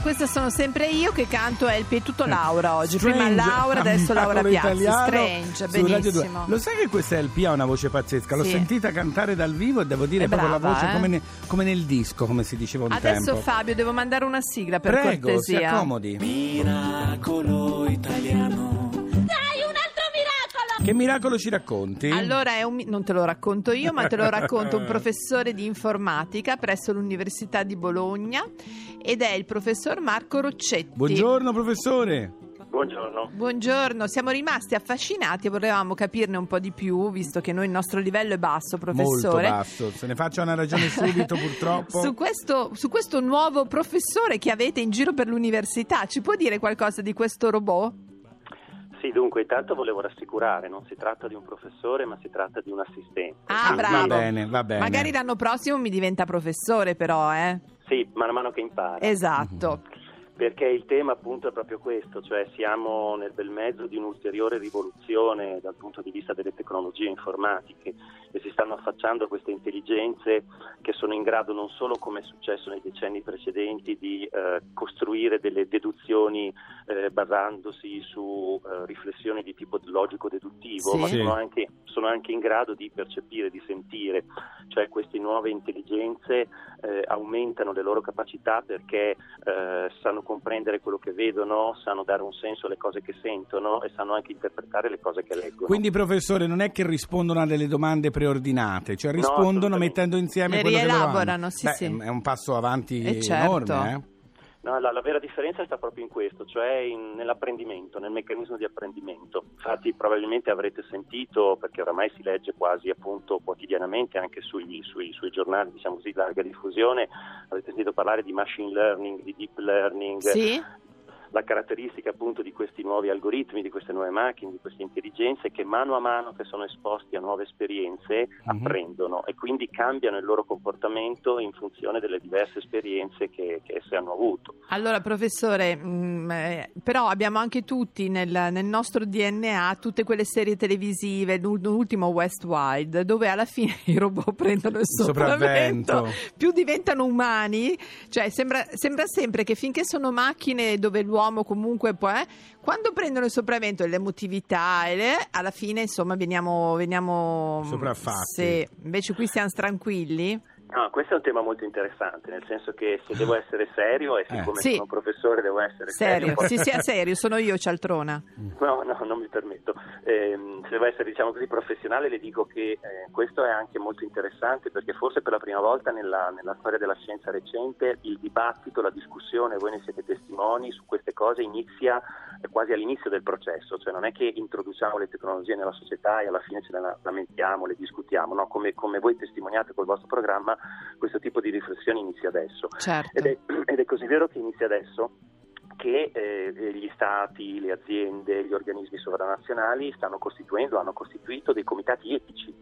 Questa sono sempre io che canto LP, tutto Laura oggi, Strange. Prima Laura, adesso Laura Piazzi Strange, benissimo. Lo sai che questa LP ha una voce pazzesca? L'ho sentita cantare dal vivo e devo dire proprio la voce come nel disco, come si diceva un tempo. Adesso Fabio, devo mandare una sigla per cortesia. Prego, si accomodi. Miracolo italiano. Dai, un altro miracolo! Che miracolo ci racconti? Allora, non te lo racconto io, ma te lo racconto un professore di informatica presso l'Università di Bologna. Ed è il professor Marco Roccetti. Buongiorno professore. Buongiorno, siamo rimasti affascinati e volevamo capirne un po' di più, visto che noi il nostro livello è basso, professore. Molto basso, se ne faccia una ragione subito purtroppo. Su questo nuovo professore che avete in giro per l'università, ci può dire qualcosa di questo robot? Sì, dunque intanto volevo rassicurare, non si tratta di un professore ma si tratta di un assistente. Ah, bravo. Va bene. Magari l'anno prossimo mi diventa professore però, Sì, man mano che impara. Esatto. Perché il tema appunto è proprio questo, cioè siamo nel bel mezzo di un'ulteriore rivoluzione dal punto di vista delle tecnologie informatiche e si stanno affacciando queste intelligenze che sono in grado non solo, come è successo nei decenni precedenti, di costruire delle deduzioni basandosi su riflessioni di tipo logico-deduttivo, ma sono anche in grado di percepire, di sentire, cioè queste nuove intelligenze aumentano le loro capacità perché sanno comprendere quello che vedono, sanno dare un senso alle cose che sentono e sanno anche interpretare le cose che leggono. Quindi professore, non è che rispondono a delle domande preordinate, cioè rispondono mettendo insieme le quello che elaborano. È un passo avanti enorme, certo. No, la vera differenza sta proprio in questo, cioè nell'apprendimento, nel meccanismo di apprendimento. Infatti probabilmente avrete sentito, perché oramai si legge quasi appunto quotidianamente anche sui giornali, diciamo così, di larga diffusione, avrete sentito parlare di machine learning, di deep learning. Sì. La caratteristica appunto di questi nuovi algoritmi, di queste nuove macchine, di queste intelligenze che mano a mano che sono esposti a nuove esperienze apprendono e quindi cambiano il loro comportamento in funzione delle diverse esperienze che esse hanno avuto. Allora professore, però abbiamo anche tutti nel nostro DNA tutte quelle serie televisive, l'ultimo Westworld, dove alla fine i robot prendono il sopravvento, più diventano umani, cioè sembra sempre che finché sono macchine dove l'uomo comunque poi quando prendono il sopravvento e l'emotività alla fine insomma veniamo sovraffatti. Se invece qui siamo tranquilli. No, questo è un tema molto interessante, nel senso che se devo essere serio e siccome sono un professore devo essere serio. Sì, sia serio, sono io cialtrona. No, non mi permetto. Se devo essere, diciamo così, professionale, le dico che questo è anche molto interessante perché forse per la prima volta nella storia della scienza recente il dibattito, la discussione, voi ne siete testimoni, su queste cose inizia quasi all'inizio del processo, cioè non è che introduciamo le tecnologie nella società e alla fine ce ne lamentiamo, le discutiamo, no, come voi testimoniate col vostro programma, questo tipo di riflessione inizia adesso. Certo. Ed è così vero che inizia adesso che gli stati, le aziende, gli organismi sovranazionali hanno costituito dei comitati etici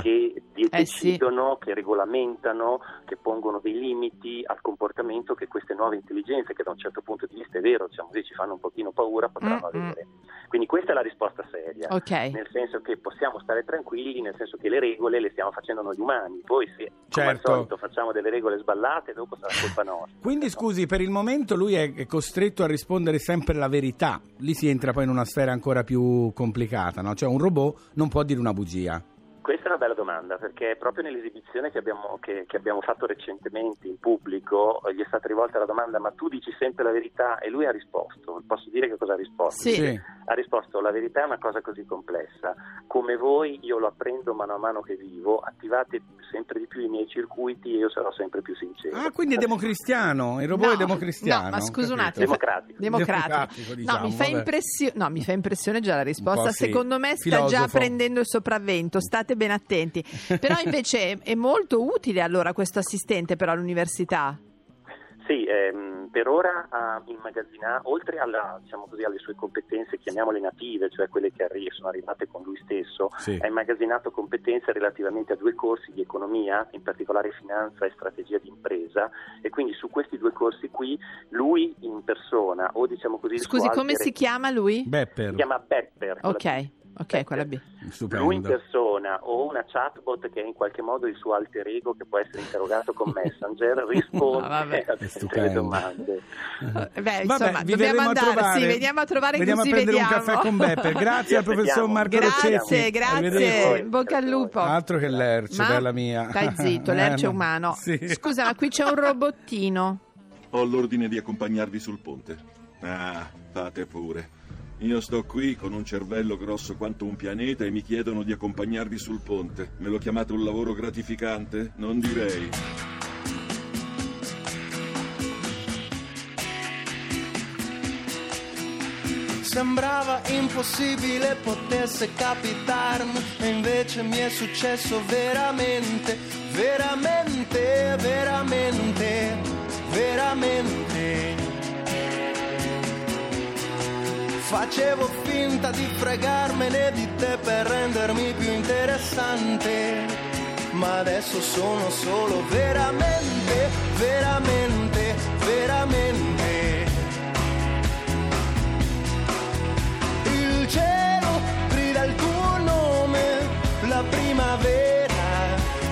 che decidono, che regolamentano, che pongono dei limiti al comportamento che queste nuove intelligenze, che da un certo punto di vista è vero, diciamo così, ci fanno un pochino paura, potranno avere. Quindi questa è la risposta seria, okay. Nel senso che possiamo stare tranquilli, nel senso che le regole le stiamo facendo noi umani, poi se come al solito facciamo delle regole sballate dopo sarà colpa nostra. Quindi scusi, per il momento lui è costretto a rispondere sempre la verità, lì si entra poi in una sfera ancora più complicata, no? Cioè un robot non può dire una bugia. Questa è una bella domanda, perché proprio nell'esibizione che abbiamo fatto recentemente in pubblico gli è stata rivolta la domanda: ma tu dici sempre la verità? E lui ha risposto, posso dire che cosa ha risposto? Sì. Ha risposto: la verità è una cosa così complessa, come voi io lo apprendo mano a mano che vivo, attivate sempre di più i miei circuiti e io sarò sempre più sincero. Ah, quindi è democristiano, il robot è democristiano. No, ma scusa un attimo. Democratico diciamo, no, mi fa impressione già la risposta, secondo me sta filosofo. Già prendendo il sopravvento, state ben attenti. Però invece è molto utile allora questo assistente però all'università. Sì, per ora immagazzina, oltre alla, diciamo così, alle sue competenze, chiamiamole native, cioè quelle che sono arrivate con lui stesso, ha immagazzinato competenze relativamente a due corsi di economia, in particolare finanza e strategia di impresa, e quindi su questi due corsi qui lui in persona, o diciamo così... Scusi, come si chiama lui? Bepper. Si chiama Bepper. Ok, quella B. Stupendo. Lui in persona o una chatbot che è in qualche modo il suo alter ego che può essere interrogato con Messenger risponde a tutte le domande. Beh, insomma, dobbiamo andare, veniamo a trovare, veniamo così a prendere un caffè con Beppe. Grazie al professor Marco Roccetti. Grazie, in bocca al lupo. Altro che Lercio, bella mia. Stai zitto, Lercio umano. Sì. Scusa, ma qui c'è un robottino. Ho l'ordine di accompagnarvi sul ponte. Ah, fate pure. Io sto qui con un cervello grosso quanto un pianeta e mi chiedono di accompagnarvi sul ponte. Me lo chiamate un lavoro gratificante? Non direi. Sembrava impossibile potesse capitarmi e invece mi è successo veramente, veramente, veramente, veramente. Facevo finta di fregarmene di te per rendermi più interessante, ma adesso sono solo veramente, veramente, veramente. Il cielo grida il tuo nome, la primavera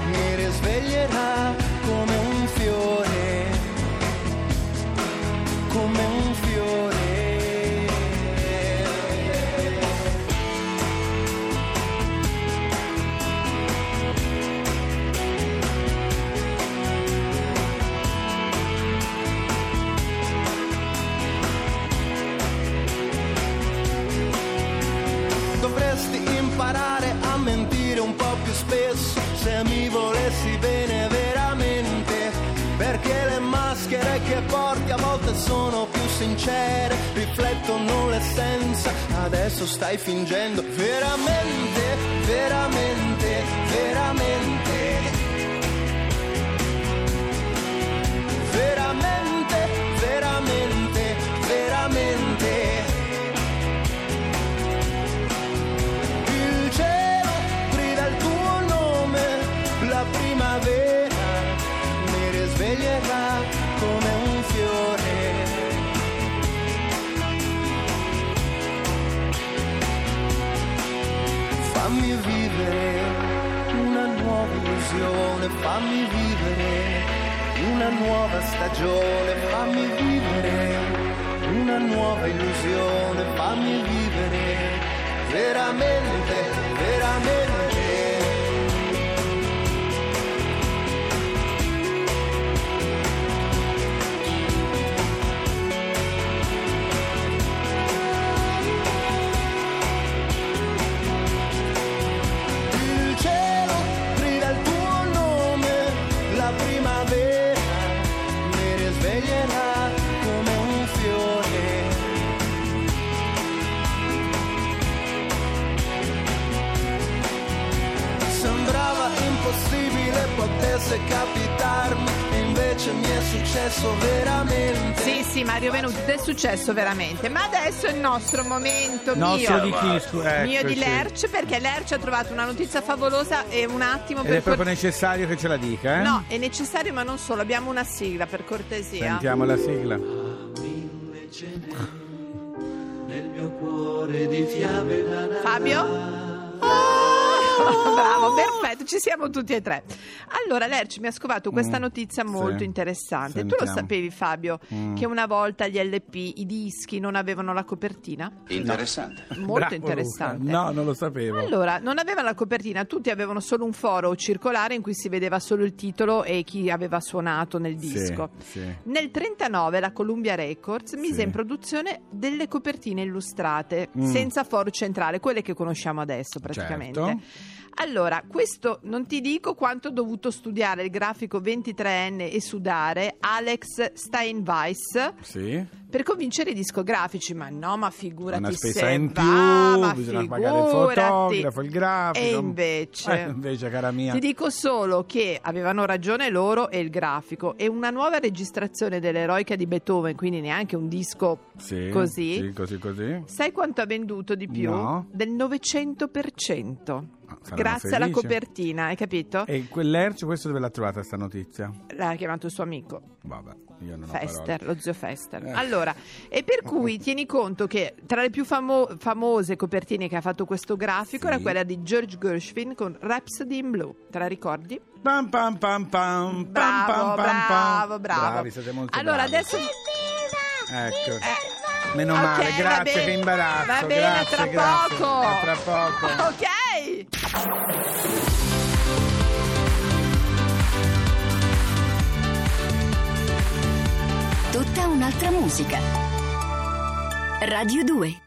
mi risveglierà come un fiore, come un fiore. Imparare a mentire un po' più spesso, se mi volessi bene veramente, perché le maschere che che porti a volte sono più sincere, riflettono l'essenza, adesso stai fingendo. Veramente, veramente, veramente, veramente, veramente, veramente. Il cielo grida il tuo nome, la primavera mi risveglierà come un fiore. Fammi vivere una nuova illusione, fammi vivere una nuova stagione, fammi vivere una nuova illusione, fammi vivere veramente, veramente. Il cielo grida il tuo nome, la primavera sveglierà come un fiore. Sembrava impossibile potesse capitarmi, invece mi è successo veramente. Sì, sì, Mario Venuti, ti è successo veramente. Ma adesso è il nostro momento, mio di Lerch, perché Lerch ha trovato una notizia favolosa e un attimo ed per è proprio necessario che ce la dica, eh? No, è necessario, ma non solo, abbiamo una sigla, per cortesia. Sentiamo la sigla. Mille cene nel mio cuore di fiabe. Fabio? Bravo, perfetto, ci siamo tutti e tre. Allora, Lerch mi ha scovato questa notizia molto interessante. Sentiamo. Tu lo sapevi, Fabio, che una volta gli LP, i dischi, non avevano la copertina? Interessante. No. Molto bravo, interessante. Luca. No, non lo sapevo. Allora, non avevano la copertina, tutti avevano solo un foro circolare in cui si vedeva solo il titolo e chi aveva suonato nel disco. Sì, sì. Nel 1939 la Columbia Records mise in produzione delle copertine illustrate, senza foro centrale, quelle che conosciamo adesso praticamente. Certo. Allora, questo non ti dico quanto ho dovuto studiare il grafico 23enne e sudare Alex Steinweiss, sì, per convincere i discografici. Ma no, ma figurati, una spesa in più, ma bisogna pagare il fotografo, il grafico. E invece, cara mia, ti dico solo che avevano ragione loro e il grafico. E una nuova registrazione dell'Eroica di Beethoven, quindi neanche un disco così. Sai quanto ha venduto di più? No. Del 900%. Grazie felice alla copertina, hai capito? E quell'Ercio, questo dove l'ha trovata sta notizia? L'ha chiamato il suo amico. Vabbè, io non ho Fester, lo zio Fester. Allora, e per cui tieni conto che tra le più famose copertine che ha fatto questo grafico era quella di George Gershwin con Rhapsody in Blue. Te la ricordi? Pam pam pam pam. Bravo, pam, pam, bravo, bravo. Bravi, siete molto allora, bravi. Adesso ecco. Meno male, okay, grazie, che imbarazzo. Va bene, grazie, poco. Tra poco. Ok. Tutta un'altra musica. Radio 2.